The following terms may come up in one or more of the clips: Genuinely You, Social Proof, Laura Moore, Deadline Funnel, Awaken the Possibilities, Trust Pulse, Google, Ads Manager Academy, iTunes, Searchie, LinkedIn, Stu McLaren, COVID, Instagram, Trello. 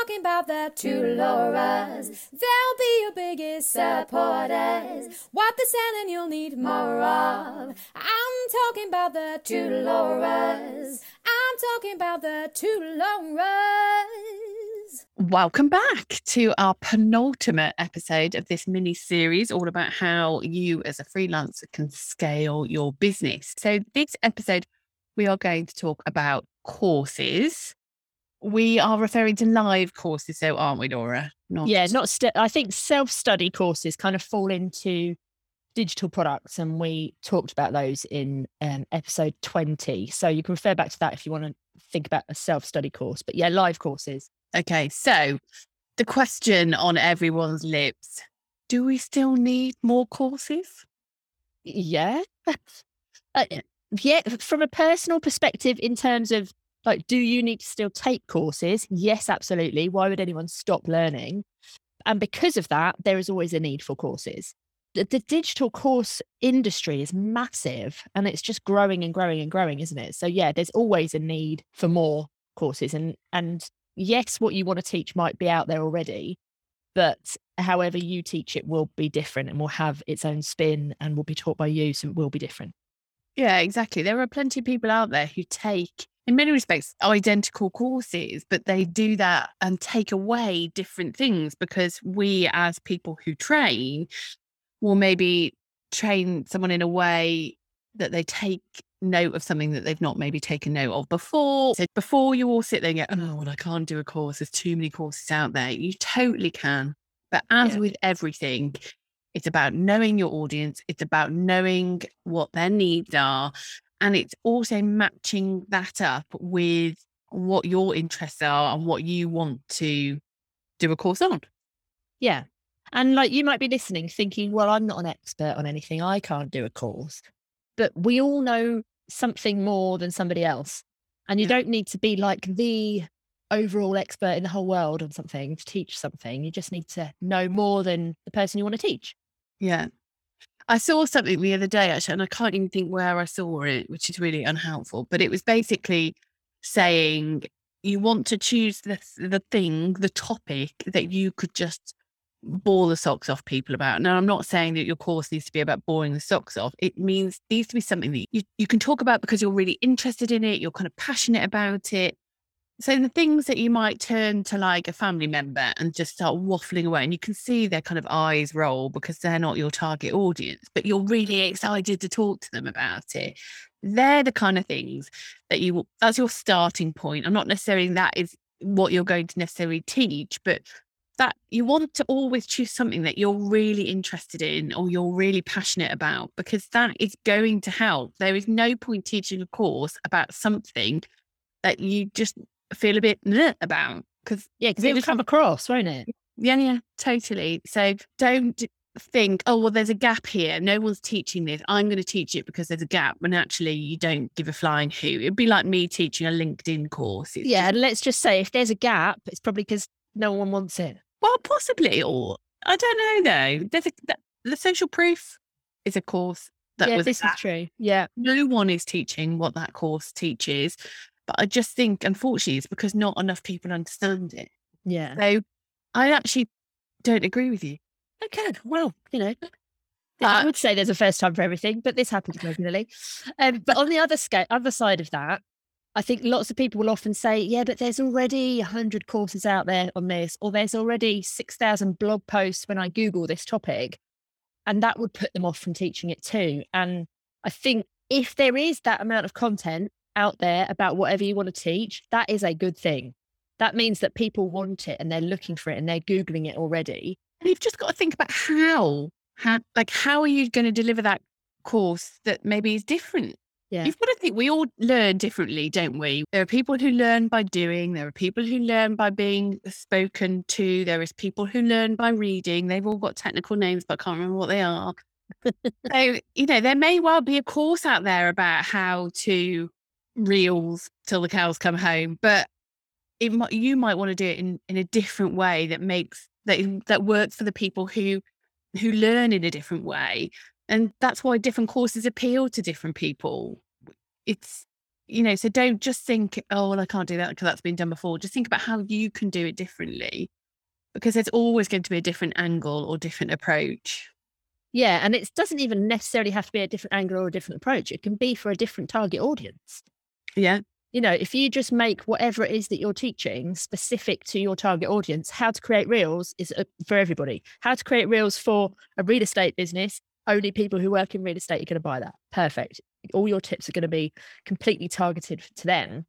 talking about the two-lorers. They'll be your biggest supporters. What they're selling you'll need more of. I'm talking about the two-lorers. I'm talking about the two-lorers. Welcome back to our penultimate episode of this mini series all about how you as a freelancer can scale your business. So this episode, we are going to talk about courses. We are referring to live courses, though, aren't we, Laura? I think self-study courses kind of fall into digital products, and we talked about those in episode 20. So you can refer back to that if you want to think about a self-study course. But yeah, live courses. Okay, so the question on everyone's lips, do we still need more courses? Yeah. From a personal perspective, in terms of like, do you need to still take courses? Yes, absolutely. Why would anyone stop learning? And because of that, there is always a need for courses. The digital course industry is massive, and it's just growing and growing and growing, isn't it? So yeah, there's always a need for more courses, and yes, what you want to teach might be out there already, but however you teach it will be different and will have its own spin and will be taught by you, so it will be different. Yeah, exactly. There are plenty of people out there who take, in many respects, identical courses, but they do that and take away different things because we, as people who train, will maybe train someone in a way that they take note of something that they've not maybe taken note of before. So before you all sit there and go, oh, well, I can't do a course, there's too many courses out there. You totally can. But as with everything, it's about knowing your audience. It's about knowing what their needs are. And it's also matching that up with what your interests are and what you want to do a course on. Yeah. And like, you might be listening thinking, well, I'm not an expert on anything. I can't do a course. But we all know something more than somebody else. And you don't need to be like the overall expert in the whole world on something to teach something. You just need to know more than the person you want to teach. Yeah. I saw something the other day, actually, and I can't even think where I saw it, which is really unhelpful. But it was basically saying you want to choose the topic that you could just bore the socks off people about. Now, I'm not saying that your course needs to be about boring the socks off. It means it needs to be something that you can talk about because you're really interested in it, you're kind of passionate about it. So the things that you might turn to like a family member and just start waffling away, and you can see their kind of eyes roll because they're not your target audience, but you're really excited to talk to them about it. They're the kind of things that that's your starting point. I'm not necessarily that is what you're going to necessarily teach, but that you want to always choose something that you're really interested in or you're really passionate about, because that is going to help. There is no point teaching a course about something that you just feel a bit about. Because it will come across, won't it? Yeah, totally. So don't think, oh, well, there's a gap here. No one's teaching this. I'm going to teach it because there's a gap. And actually, you don't give a flying hoot. It'd be like me teaching a LinkedIn course. Let's just say if there's a gap, it's probably because no one wants it. Well, possibly, or I don't know though. The Social Proof is a course that is true. Yeah, no one is teaching what that course teaches, but I just think unfortunately it's because not enough people understand it. Yeah. So I actually don't agree with you. Okay, well, you know, I would say there's a first time for everything, but this happens regularly. But on the other side of that, I think lots of people will often say, yeah, but there's already 100 courses out there on this, or there's already 6,000 blog posts when I Google this topic. And that would put them off from teaching it too. And I think if there is that amount of content out there about whatever you want to teach, that is a good thing. That means that people want it and they're looking for it and they're Googling it already. And you've just got to think about how are you going to deliver that course that maybe is different? Yeah. You've got to think we all learn differently, don't we? There are people who learn by doing. There are people who learn by being spoken to. There is people who learn by reading. They've all got technical names, but I can't remember what they are. So, you know, there may well be a course out there about how to reels till the cows come home, but you might want to do it in a different way that works for the people who learn in a different way. And that's why different courses appeal to different people. It's So don't just think, oh, well, I can't do that because that's been done before. Just think about how you can do it differently, because there's always going to be a different angle or different approach. Yeah. And it doesn't even necessarily have to be a different angle or a different approach. It can be for a different target audience. Yeah. If you just make whatever it is that you're teaching specific to your target audience, how to create reels is for everybody. How to create reels for a real estate business, only people who work in real estate are going to buy that. Perfect. All your tips are going to be completely targeted to them.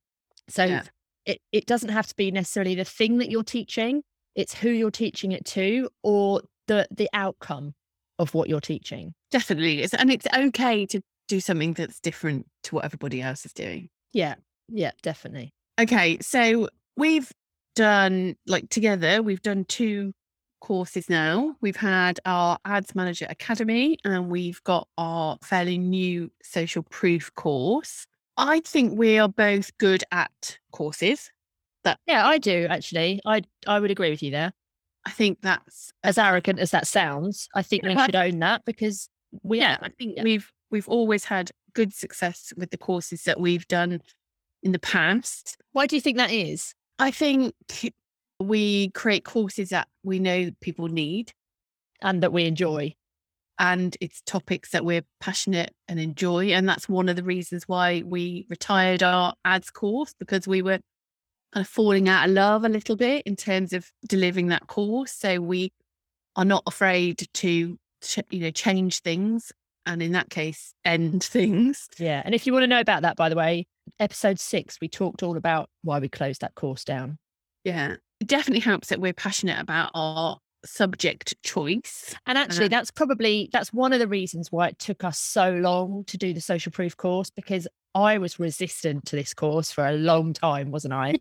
So it doesn't have to be necessarily the thing that you're teaching. It's who you're teaching it to, or the outcome of what you're teaching. Definitely. And it's okay to do something that's different to what everybody else is doing. Yeah. Yeah, definitely. Okay, so we've done, together, we've done two courses now. We've had our Ads Manager Academy and we've got our fairly new Social Proof course. I think we are both good at courses. Yeah, I do, actually. I would agree with you there. I think that's... As arrogant as that sounds, I think we should own that, because we... Yeah, I think we've always had good success with the courses that we've done in the past. Why do you think that is? I think we create courses that we know people need and that we enjoy. And it's topics that we're passionate and enjoy. And that's one of the reasons why we retired our ads course, because we were kind of falling out of love a little bit in terms of delivering that course. So we are not afraid to, change things. And in that case, end things. Yeah. And if you want to know about that, by the way, episode 6, we talked all about why we closed that course down. Yeah. It definitely helps that we're passionate about our subject choice. And actually, that's one of the reasons why it took us so long to do the Social Proof course, because I was resistant to this course for a long time, wasn't I?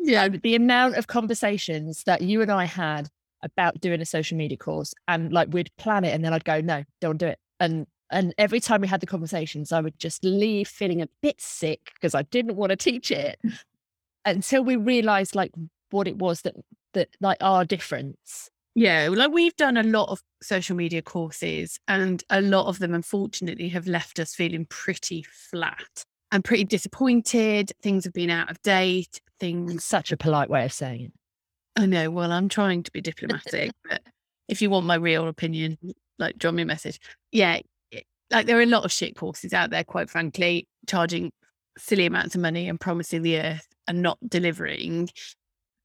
Yeah. And the amount of conversations that you and I had about doing a social media course, and we'd plan it and then I'd go, no, don't do it. And every time we had the conversations, I would just leave feeling a bit sick because I didn't want to teach it until we realized what it was that our difference. Yeah. We've done a lot of social media courses, and a lot of them, unfortunately, have left us feeling pretty flat and pretty disappointed. Things have been out of date. That's such a polite way of saying it. I know. Well, I'm trying to be diplomatic, but if you want my real opinion, drop me a message. Yeah. There are a lot of shit courses out there, quite frankly, charging silly amounts of money and promising the earth and not delivering.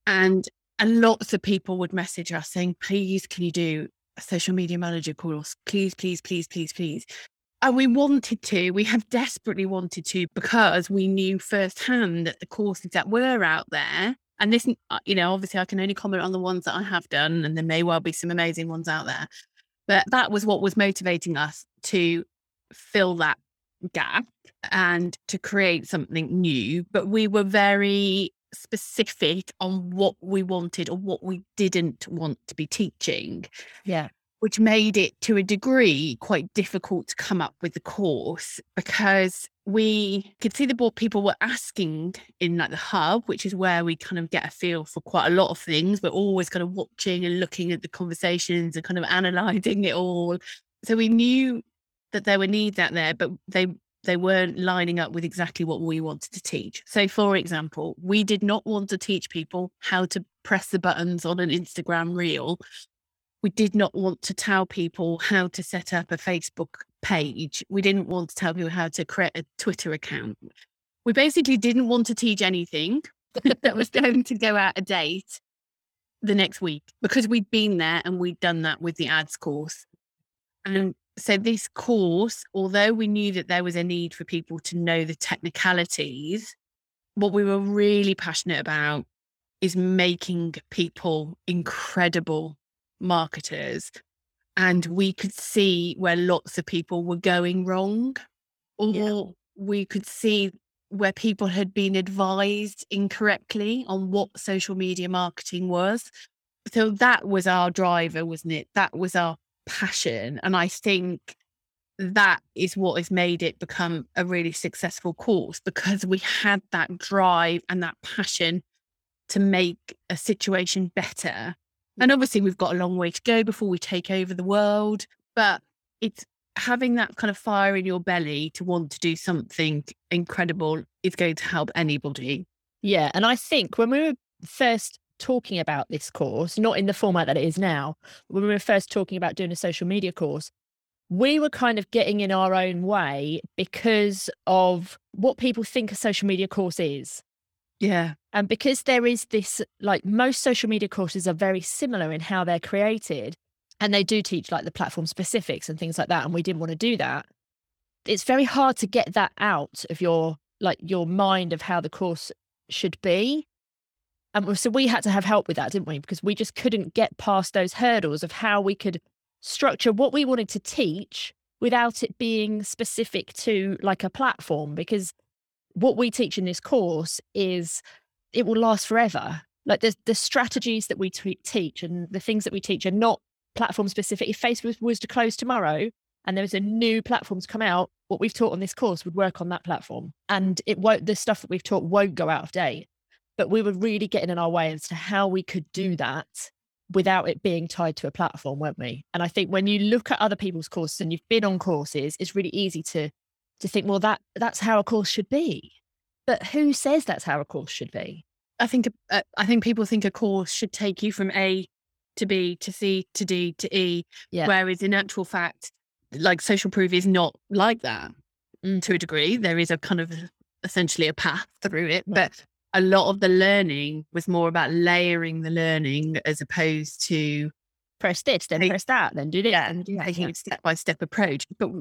And lots of people would message us saying, please, can you do a social media manager course? Please, please, please, please, please. And we have desperately wanted to, because we knew firsthand that the courses that were out there, and this, obviously I can only comment on the ones that I have done, and there may well be some amazing ones out there. But that was what was motivating us to fill that gap and to create something new. But we were very specific on what we wanted or what we didn't want to be teaching. Yeah. Which made it, to a degree, quite difficult to come up with the course, because we could see that what people were asking in the hub, which is where we kind of get a feel for quite a lot of things. We're always kind of watching and looking at the conversations and kind of analysing it all. So we knew that there were needs out there, but they weren't lining up with exactly what we wanted to teach. So, for example, we did not want to teach people how to press the buttons on an Instagram reel. We did not want to tell people how to set up a Facebook page. We didn't want to tell people how to create a Twitter account. We basically didn't want to teach anything that was going to go out of date the next week, because we'd been there and we'd done that with the ads course. And so this course, although we knew that there was a need for people to know the technicalities, what we were really passionate about is making people incredible marketers, and we could see where lots of people were going wrong, or we could see where people had been advised incorrectly on what social media marketing was. So that was our driver, wasn't it? That was our passion, and I think that is what has made it become a really successful course, because we had that drive and that passion to make a situation better. And obviously we've got a long way to go before we take over the world, but it's having that kind of fire in your belly to want to do something incredible is going to help anybody. Yeah. And I think when we were first talking about this course, not in the format that it is now, when we were first talking about doing a social media course, we were kind of getting in our own way because of what people think a social media course is. Yeah. And because there is this, like, most social media courses are very similar in how they're created, and they do teach like the platform specifics and things like that. And we didn't want to do that. It's very hard to get that out of your, like, your mind of how the course should be. And so we had to have help with that, didn't we? Because we just couldn't get past those hurdles of how we could structure what we wanted to teach without it being specific to like a platform, because what we teach in this course is, it will last forever. Like the strategies that we teach and the things that we teach are not platform specific. If Facebook was to close tomorrow and there was a new platform to come out, what we've taught on this course would work on that platform, and it won't, the stuff that we've taught won't go out of date. But we were really getting in our way as to how we could do that without it being tied to a platform, weren't we? And I think when you look at other people's courses and you've been on courses, it's really easy to think, well, that's how a course should be. But who says that's how a course should be? I think people think a course should take you from A to B to C to D to E. Yeah. Whereas in actual fact, like, Social Proof is not like that to a degree. There is a kind of essentially a path through it, right. But a lot of the learning was more about layering the learning as opposed to press this, then press that, then do this. Yeah, and taking a step-by-step approach. But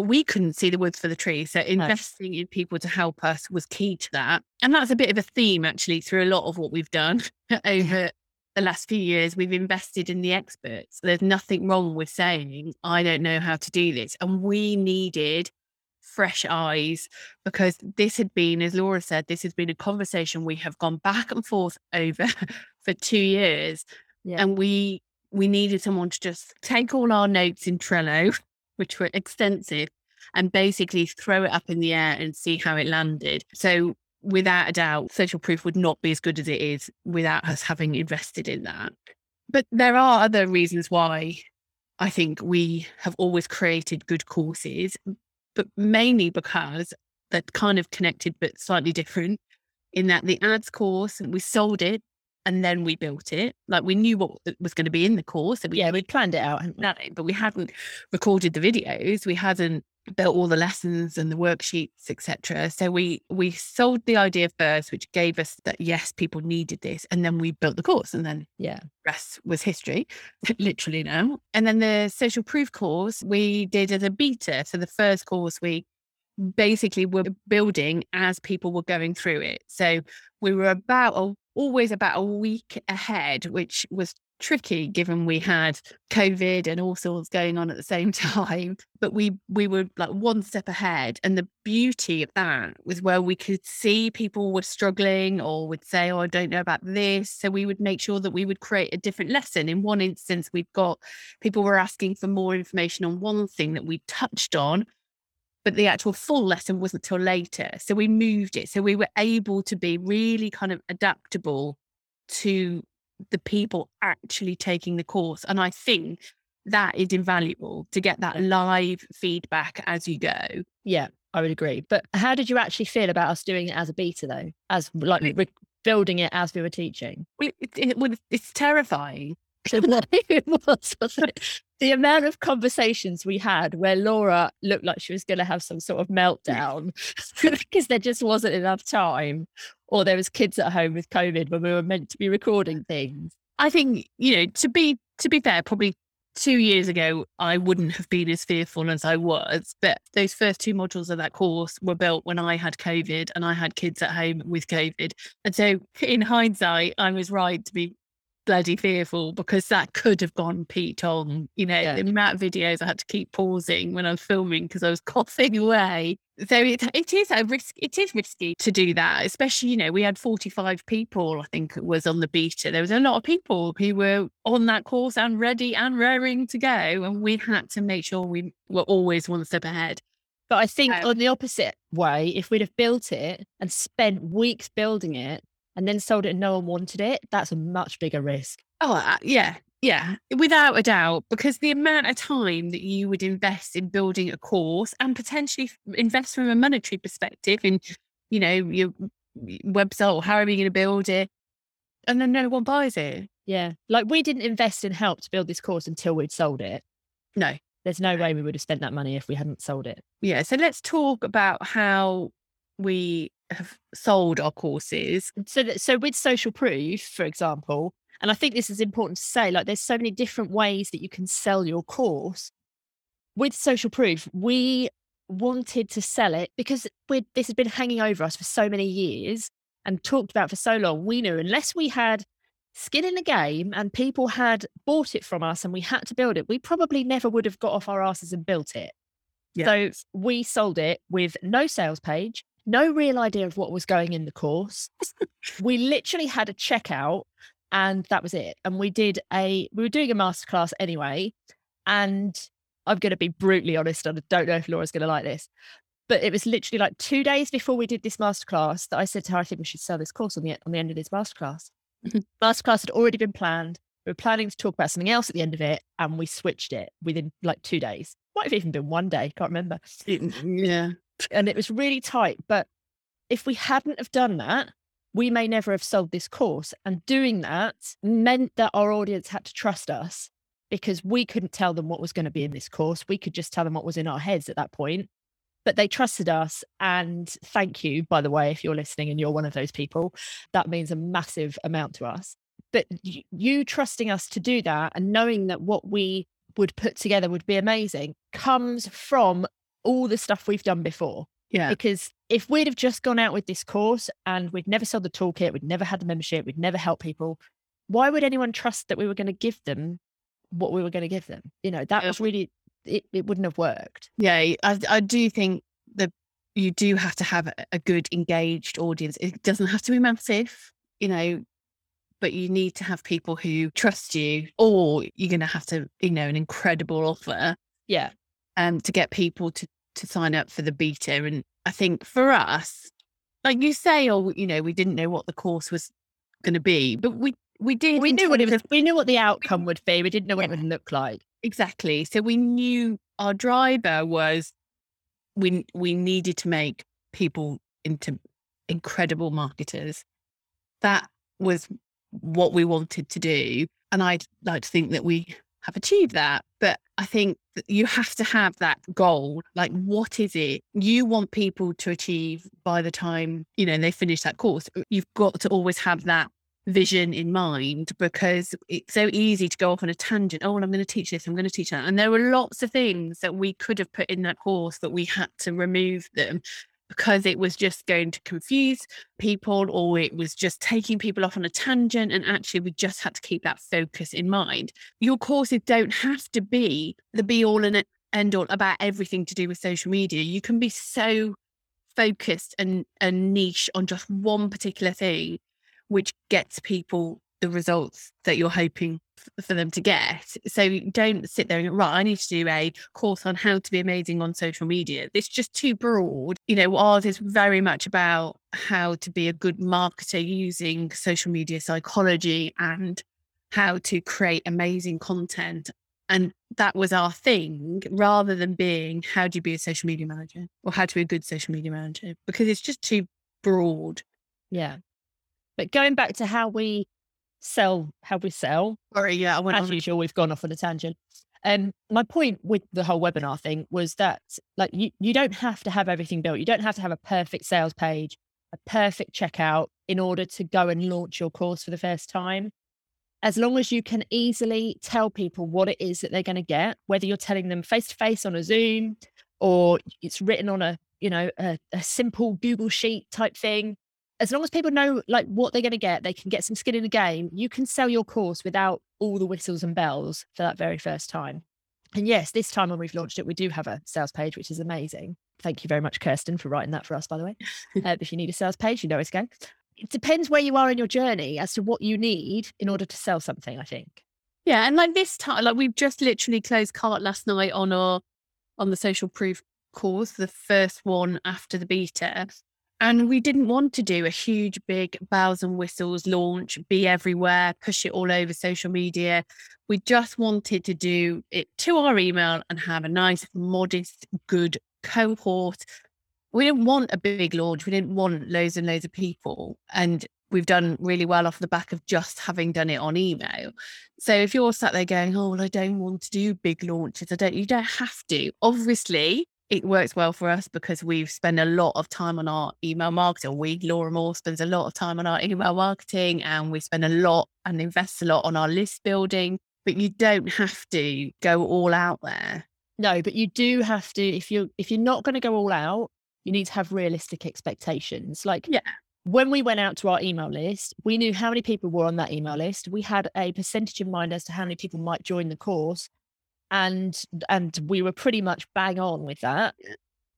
we couldn't see the woods for the tree. So investing in people to help us was key to that. And that's a bit of a theme, actually, through a lot of what we've done over the last few years. We've invested in the experts. There's nothing wrong with saying, I don't know how to do this. And we needed fresh eyes, because this had been, as Laura said, this has been a conversation we have gone back and forth over for 2 years. Yeah. And we needed someone to just take all our notes in Trello, which were extensive, and basically throw it up in the air and see how it landed. So without a doubt, Social Proof would not be as good as it is without us having invested in that. But there are other reasons why I think we have always created good courses, but mainly because they're kind of connected but slightly different, in that the ads course, we sold it, and then we built it. Like, we knew what was going to be in the course. And we'd planned it out, but we hadn't recorded the videos. We hadn't built all the lessons and the worksheets, etc. So we sold the idea first, which gave us that, yes, people needed this. And then we built the course, and then the rest was history, literally now. And then the Social Proof course we did as a beta. So the first course we basically were building as people were going through it. So we were always about a week ahead, which was tricky given we had COVID and all sorts going on at the same time. But we were like one step ahead. And the beauty of that was where we could see people were struggling or would say, oh, I don't know about this. So we would make sure that we would create a different lesson. In one instance, we've got people were asking for more information on one thing that we touched on, but the actual full lesson wasn't till later. So we moved it. So we were able to be really kind of adaptable to the people actually taking the course. And I think that is invaluable, to get that live feedback as you go. Yeah, I would agree. But how did you actually feel about us doing it as a beta though? As like building it as we were teaching? It's terrifying. It was, wasn't it? The amount of conversations we had where Laura looked like she was going to have some sort of meltdown because there just wasn't enough time, or there was kids at home with COVID when we were meant to be recording things. I think, you know, to be fair, probably 2 years ago, I wouldn't have been as fearful as I was. But those first two modules of that course were built when I had COVID and I had kids at home with COVID. And so in hindsight, I was right to be bloody fearful, because that could have gone Pete on, you know. The amount of videos I had to keep pausing when I was filming because I was coughing away. So it is risky to do that, especially, you know, we had 45 people, I think it was, on the beta. There was a lot of people who were on that course and ready and raring to go, and we had to make sure we were always one step ahead. But I think on the opposite way, if we'd have built it and spent weeks building it and then sold it and no one wanted it, that's a much bigger risk. Oh, yeah, Yeah, without a doubt, because the amount of time that you would invest in building a course and potentially invest from a monetary perspective in, you know, your website or however you're going to build it, and then no one buys it. Yeah. Like, we didn't invest in help to build this course until we'd sold it. No. There's no way we would have spent that money if we hadn't sold it. Yeah. So let's talk about how we have sold our courses. So with Social Proof, for example, and I think this is important to say, like, there's so many different ways that you can sell your course. With Social Proof, we wanted to sell it because this has been hanging over us for so many years and talked about for so long. We knew unless we had skin in the game and people had bought it from us and we had to build it, we probably never would have got off our asses and built it. Yeah. So we sold it with no sales page, no real idea of what was going in the course. We literally had a checkout. And that was it. And we were doing a masterclass anyway. And I'm going to be brutally honest, and I don't know if Laura's going to like this, but it was literally like 2 days before we did this masterclass that I said to her, I think we should sell this course on the end of this masterclass. Masterclass had already been planned. We were planning to talk about something else at the end of it. And we switched it within like 2 days. Might have even been one day. Can't remember. Yeah. And it was really tight. But if we hadn't have done that, we may never have sold this course. And doing that meant that our audience had to trust us because we couldn't tell them what was going to be in this course. We could just tell them what was in our heads at that point. But they trusted us. And thank you, by the way, if you're listening and you're one of those people, that means a massive amount to us. But you trusting us to do that and knowing that what we would put together would be amazing comes from all the stuff we've done before. Yeah. Because if we'd have just gone out with this course and we'd never sold the toolkit, we'd never had the membership, we'd never helped people, why would anyone trust that we were going to give them what we were going to give them? You know, that was really, it wouldn't have worked. Yeah, I do think that you do have to have a good engaged audience. It doesn't have to be massive, you know, but you need to have people who trust you, or you're going to have to, you know, an incredible offer. Yeah. To get people to sign up for the beta. And I think for us, like you say, or you know, we didn't know what the course was going to be, but we did. We knew what it was. We knew what the outcome would be. We didn't know what it would look like. Exactly. So we knew our driver was we needed to make people into incredible marketers. That was what we wanted to do, and I'd like to think that we have achieved that. But I think that you have to have that goal. Like, what is it you want people to achieve by the time, you know, they finish that course? You've got to always have that vision in mind, because it's so easy to go off on a tangent. Oh, well, I'm going to teach this, I'm going to teach that. And there were lots of things that we could have put in that course that we had to remove them because it was just going to confuse people, or it was just taking people off on a tangent. And actually, we just had to keep that focus in mind. Your courses don't have to be the be all and end all about everything to do with social media. You can be so focused and niche on just one particular thing, which gets people the results that you're hoping for them to get. So don't sit there and go, right, I need to do a course on how to be amazing on social media. It's just too broad. You know, ours is very much about how to be a good marketer using social media psychology and how to create amazing content. And that was our thing, rather than being how do you be a social media manager or how to be a good social media manager, because it's just too broad. Yeah. But going back to how we sell. Sorry, yeah, I went as usual, we've gone off on a tangent. My point with the whole webinar thing was that, like, you don't have to have everything built. You don't have to have a perfect sales page, a perfect checkout in order to go and launch your course for the first time. As long as you can easily tell people what it is that they're going to get, whether you're telling them face to face on a Zoom, or it's written on a simple Google sheet type thing. As long as people know like what they're going to get, they can get some skin in the game. You can sell your course without all the whistles and bells for that very first time. And yes, this time when we've launched it, we do have a sales page, which is amazing. Thank you very much, Kirsten, for writing that for us, by the way. If you need a sales page, you know where to go. It depends where you are in your journey as to what you need in order to sell something, I think. Yeah. And like this time, like we've just literally closed cart last night on the Social Proof course, the first one after the beta. And we didn't want to do a huge, big bells and whistles launch, be everywhere, push it all over social media. We just wanted to do it to our email and have a nice, modest, good cohort. We didn't want a big launch. We didn't want loads and loads of people. And we've done really well off the back of just having done it on email. So if you're sat there going, oh, well, I don't want to do big launches. You don't have to. Obviously, it works well for us because we've spent a lot of time on our email marketing. Laura Moore spends a lot of time on our email marketing, and we spend a lot and invest a lot on our list building, but you don't have to go all out there. No, but you do have to, if you're not going to go all out, you need to have realistic expectations. When we went out to our email list, we knew how many people were on that email list. We had a percentage in mind as to how many people might join the course. And we were pretty much bang on with that.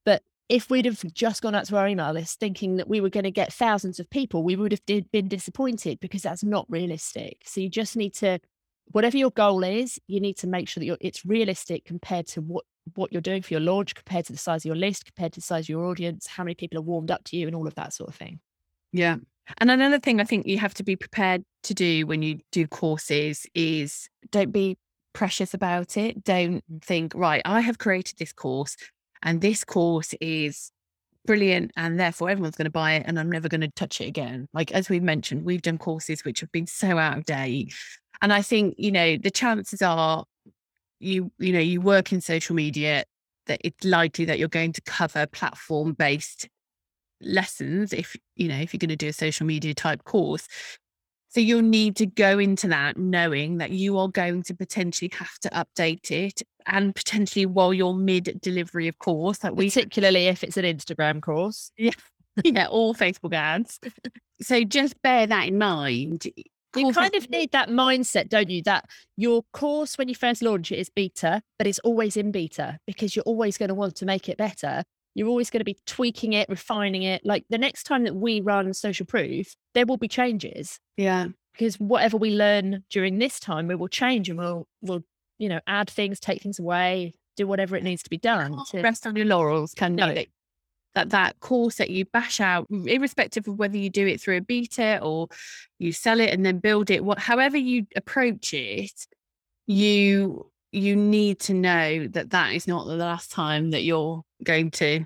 But if we'd have just gone out to our email list thinking that we were going to get thousands of people, we would have been disappointed, because that's not realistic. So you just need to, whatever your goal is, you need to make sure that it's realistic compared to what you're doing for your launch, compared to the size of your list, compared to the size of your audience, how many people are warmed up to you and all of that sort of thing. Yeah. And another thing I think you have to be prepared to do when you do courses is don't be precious about it. Don't think, right, I have created this course and this course is brilliant and therefore everyone's going to buy it and I'm never going to touch it again. Like, as we've mentioned, we've done courses which have been so out of date. And I think, the chances are you work in social media, that it's likely that you're going to cover platform-based lessons if you're going to do a social media type course. So you'll need to go into that knowing that you are going to potentially have to update it, and potentially while you're mid-delivery of course. Particularly if it's an Instagram course. Yeah, or Facebook ads. So just bear that in mind. You kind of need that mindset, don't you? That your course, when you first launch it, is beta, but it's always in beta because you're always going to want to make it better. You're always going to be tweaking it, refining it. Like the next time that we run Social Proof, there will be changes. Yeah. Because whatever we learn during this time, we will change and we'll add things, take things away, do whatever it needs to be done. Rest on your laurels, you? That course that you bash out, irrespective of whether you do it through a beta or you sell it and then build it, however you approach it, you need to know that is not the last time that you're going to,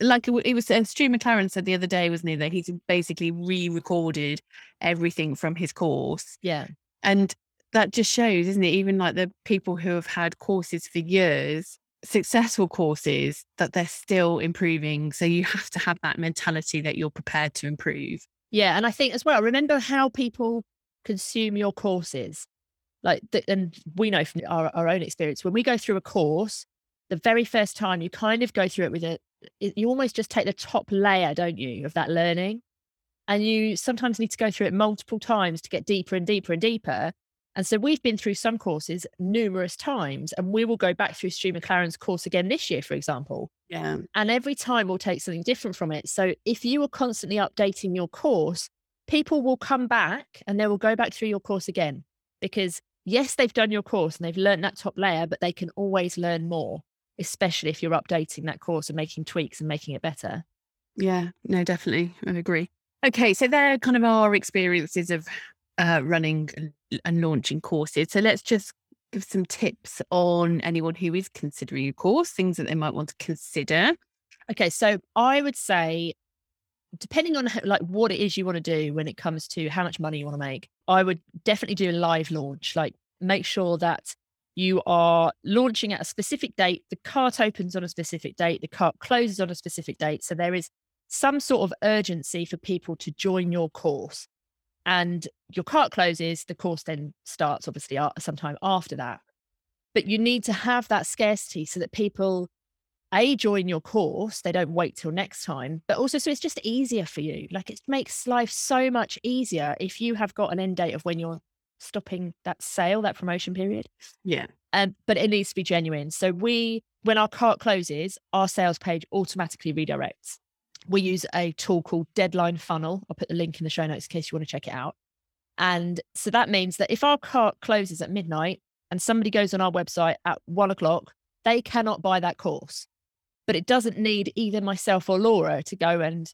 like it was Stu McLaren said the other day, wasn't he, that he's basically re-recorded everything from his course. Yeah. And that just shows, isn't it, even like the people who have had courses for years, successful courses, that they're still improving. So you have to have that mentality that you're prepared to improve. Yeah. And I think as well, remember how people consume your courses. And we know from our own experience, when we go through a course, the very first time you kind of go through it you almost just take the top layer, don't you, of that learning. And you sometimes need to go through it multiple times to get deeper and deeper and deeper. And so we've been through some courses numerous times, and we will go back through Stu McLaren's course again this year, for example. Yeah. And every time we'll take something different from it. So if you are constantly updating your course, people will come back and they will go back through your course again, because yes, they've done your course and they've learned that top layer, but they can always learn more, especially if you're updating that course and making tweaks and making it better. Yeah, no, definitely. I agree. Okay, so they're kind of our experiences of running and launching courses. So let's just give some tips on anyone who is considering a course, things that they might want to consider. Okay, so I would say, depending on what it is you want to do when it comes to how much money you want to make, I would definitely do a live launch. Make sure that you are launching at a specific date. The cart opens on a specific date. The cart closes on a specific date. So there is some sort of urgency for people to join your course. And your cart closes, the course then starts obviously sometime after that. But you need to have that scarcity so that people, A, join your course, they don't wait till next time, but also so it's just easier for you. It makes life so much easier if you have got an end date of when you're stopping that sale, that promotion period. Yeah. But it needs to be genuine. So when our cart closes, our sales page automatically redirects. We use a tool called Deadline Funnel. I'll put the link in the show notes in case you want to check it out. And so that means that if our cart closes at midnight and somebody goes on our website at 1:00, they cannot buy that course. But it doesn't need either myself or Laura to go and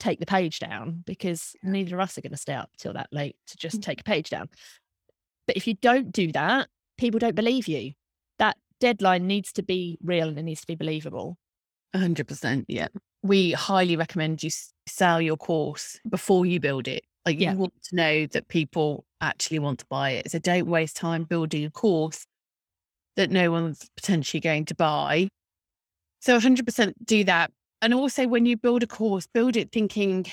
take the page down, because neither of us are going to stay up till that late to just take a page down. But if you don't do that, people don't believe you. That deadline needs to be real and it needs to be believable. 100%. Yeah. We highly recommend you sell your course before you build it. Like you want to know that people actually want to buy it. So don't waste time building a course that no one's potentially going to buy. So 100% do that. And also when you build a course, build it thinking,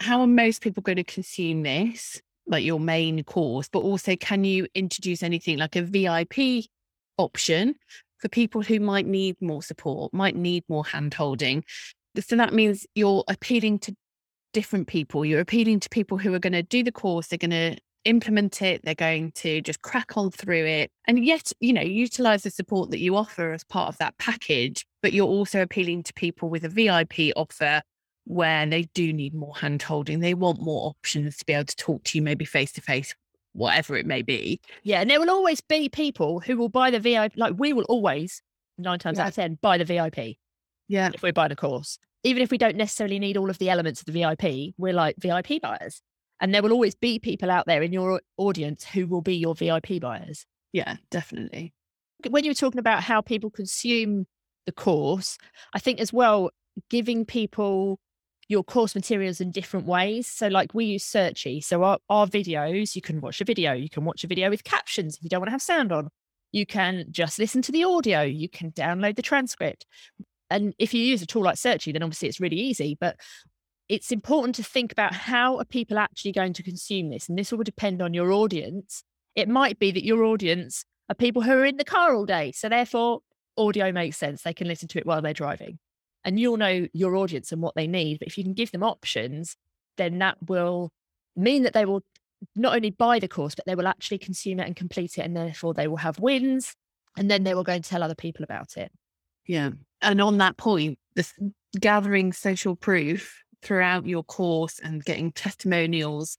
how are most people going to consume this? Like your main course, but also can you introduce anything like a VIP option for people who might need more support, might need more hand-holding? So that means you're appealing to different people. You're appealing to people who are going to do the course, they're going to implement it, they're going to just crack on through it. And yet, you know, utilize the support that you offer as part of that package, but you're also appealing to people with a VIP offer where they do need more hand-holding. They want more options to be able to talk to you, maybe face-to-face, whatever it may be. Yeah, and there will always be people who will buy the VIP. Like we will always, 9 times out of 10, buy the VIP. Yeah. If we buy the course. Even if we don't necessarily need all of the elements of the VIP, we're like VIP buyers. And there will always be people out there in your audience who will be your VIP buyers. Yeah, definitely. When you were talking about how people consume the course, I think as well, giving people your course materials in different ways. So like we use Searchie. So our videos, you can watch a video. You can watch a video with captions if you don't want to have sound on. You can just listen to the audio. You can download the transcript. And if you use a tool like Searchie, then obviously it's really easy. But it's important to think about how are people actually going to consume this? And this will depend on your audience. It might be that your audience are people who are in the car all day. So therefore, audio makes sense. They can listen to it while they're driving. And you'll know your audience and what they need. But if you can give them options, then that will mean that they will not only buy the course, but they will actually consume it and complete it. And therefore they will have wins. And then they will go and tell other people about it. Yeah. And on that point, this gathering social proof throughout your course and getting testimonials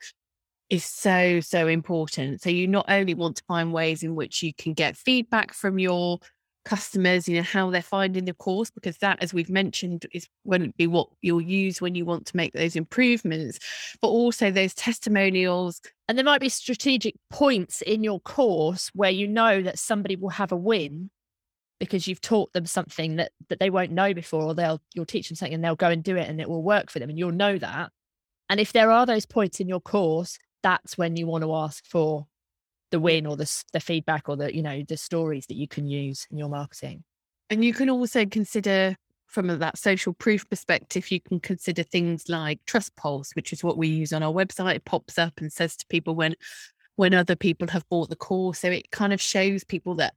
is so, so important. So you not only want to find ways in which you can get feedback from your customers, you know, how they're finding the course, because that, as we've mentioned, is going to be what you'll use when you want to make those improvements, but also those testimonials. And there might be strategic points in your course where you know that somebody will have a win because you've taught them something that they won't know before, or you'll teach them something and they'll go and do it and it will work for them, and you'll know that. And if there are those points in your course, that's when you want to ask for the win or the feedback or the stories that you can use in your marketing. And you can also consider, from that social proof perspective, you can consider things like Trust Pulse, which is what we use on our website. It pops up and says to people when other people have bought the course. So it kind of shows people that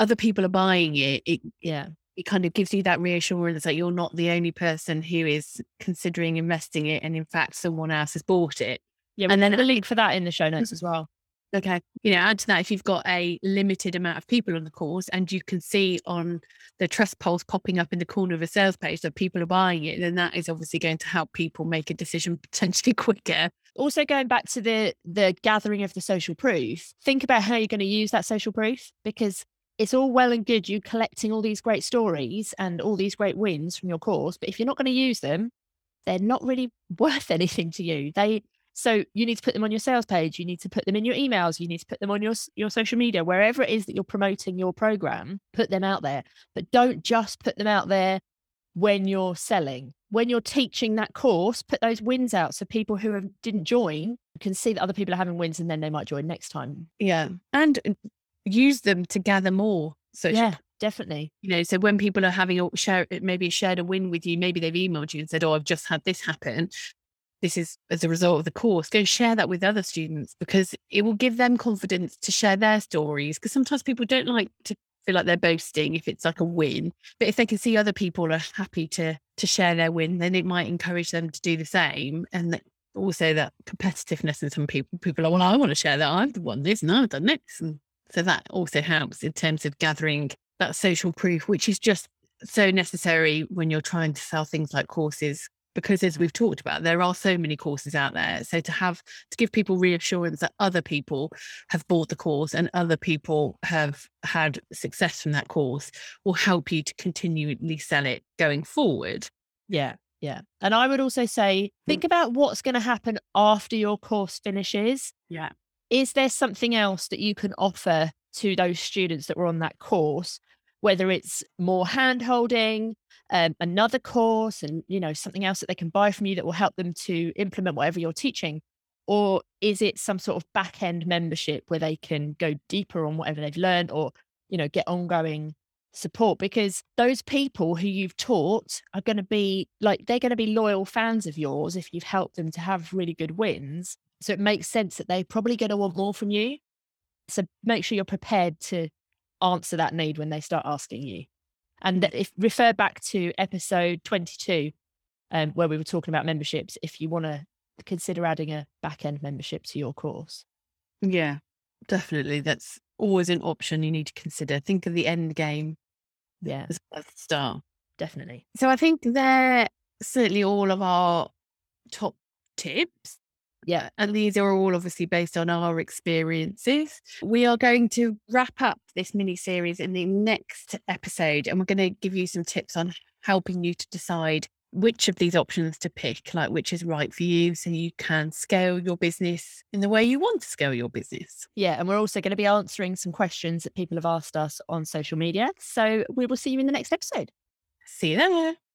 other people are buying it. It kind of gives you that reassurance that you're not the only person who is considering investing it, and in fact someone else has bought it. Yeah, and then the link for that in the show notes as well. Okay. You know, add to that if you've got a limited amount of people on the course and you can see on the Trust Pulse popping up in the corner of a sales page that people are buying it, then that is obviously going to help people make a decision potentially quicker. Also, going back to the gathering of the social proof, think about how you're going to use that social proof, because it's all well and good you collecting all these great stories and all these great wins from your course, but if you're not going to use them, they're not really worth anything to you. So you need to put them on your sales page. You need to put them in your emails. You need to put them on your social media, wherever it is that you're promoting your program, put them out there. But don't just put them out there when you're selling. When you're teaching that course, put those wins out so people who didn't join can see that other people are having wins, and then they might join next time. Yeah. And use them to gather more social. Yeah, definitely. You know, so when people are having shared a win with you, maybe they've emailed you and said, "Oh, I've just had this happen. This is as a result of the course." Go share that with other students, because it will give them confidence to share their stories. Because sometimes people don't like to feel like they're boasting if it's like a win. But if they can see other people are happy to share their win, then it might encourage them to do the same. And also that competitiveness in some people are, "Well, I want to share that. I've won this and I've done this." And so that also helps in terms of gathering that social proof, which is just so necessary when you're trying to sell things like courses. Because as we've talked about, there are so many courses out there. So to give people reassurance that other people have bought the course and other people have had success from that course will help you to continually sell it going forward. Yeah. Yeah. And I would also say, think about what's going to happen after your course finishes. Yeah. Is there something else that you can offer to those students that were on that course, whether it's more hand-holding, another course, and, you know, something else that they can buy from you that will help them to implement whatever you're teaching? Or is it some sort of back-end membership where they can go deeper on whatever they've learned, or, you know, get ongoing support? Because those people who you've taught are going to be like, they're going to be loyal fans of yours if you've helped them to have really good wins. So it makes sense that they're probably going to want more from you. So make sure you're prepared to answer that need when they start asking you. And if refer back to episode 22, where we were talking about memberships, if you want to consider adding a back-end membership to your course. Yeah, definitely. That's always an option you need to consider. Think of the end game. Yeah. As the start. Definitely. So I think they're certainly all of our top tips. Yeah. And these are all obviously based on our experiences. We are going to wrap up this mini series in the next episode, and we're going to give you some tips on helping you to decide which of these options to pick, like which is right for you, so you can scale your business in the way you want to scale your business. Yeah. And we're also going to be answering some questions that people have asked us on social media. So we will see you in the next episode. See you there.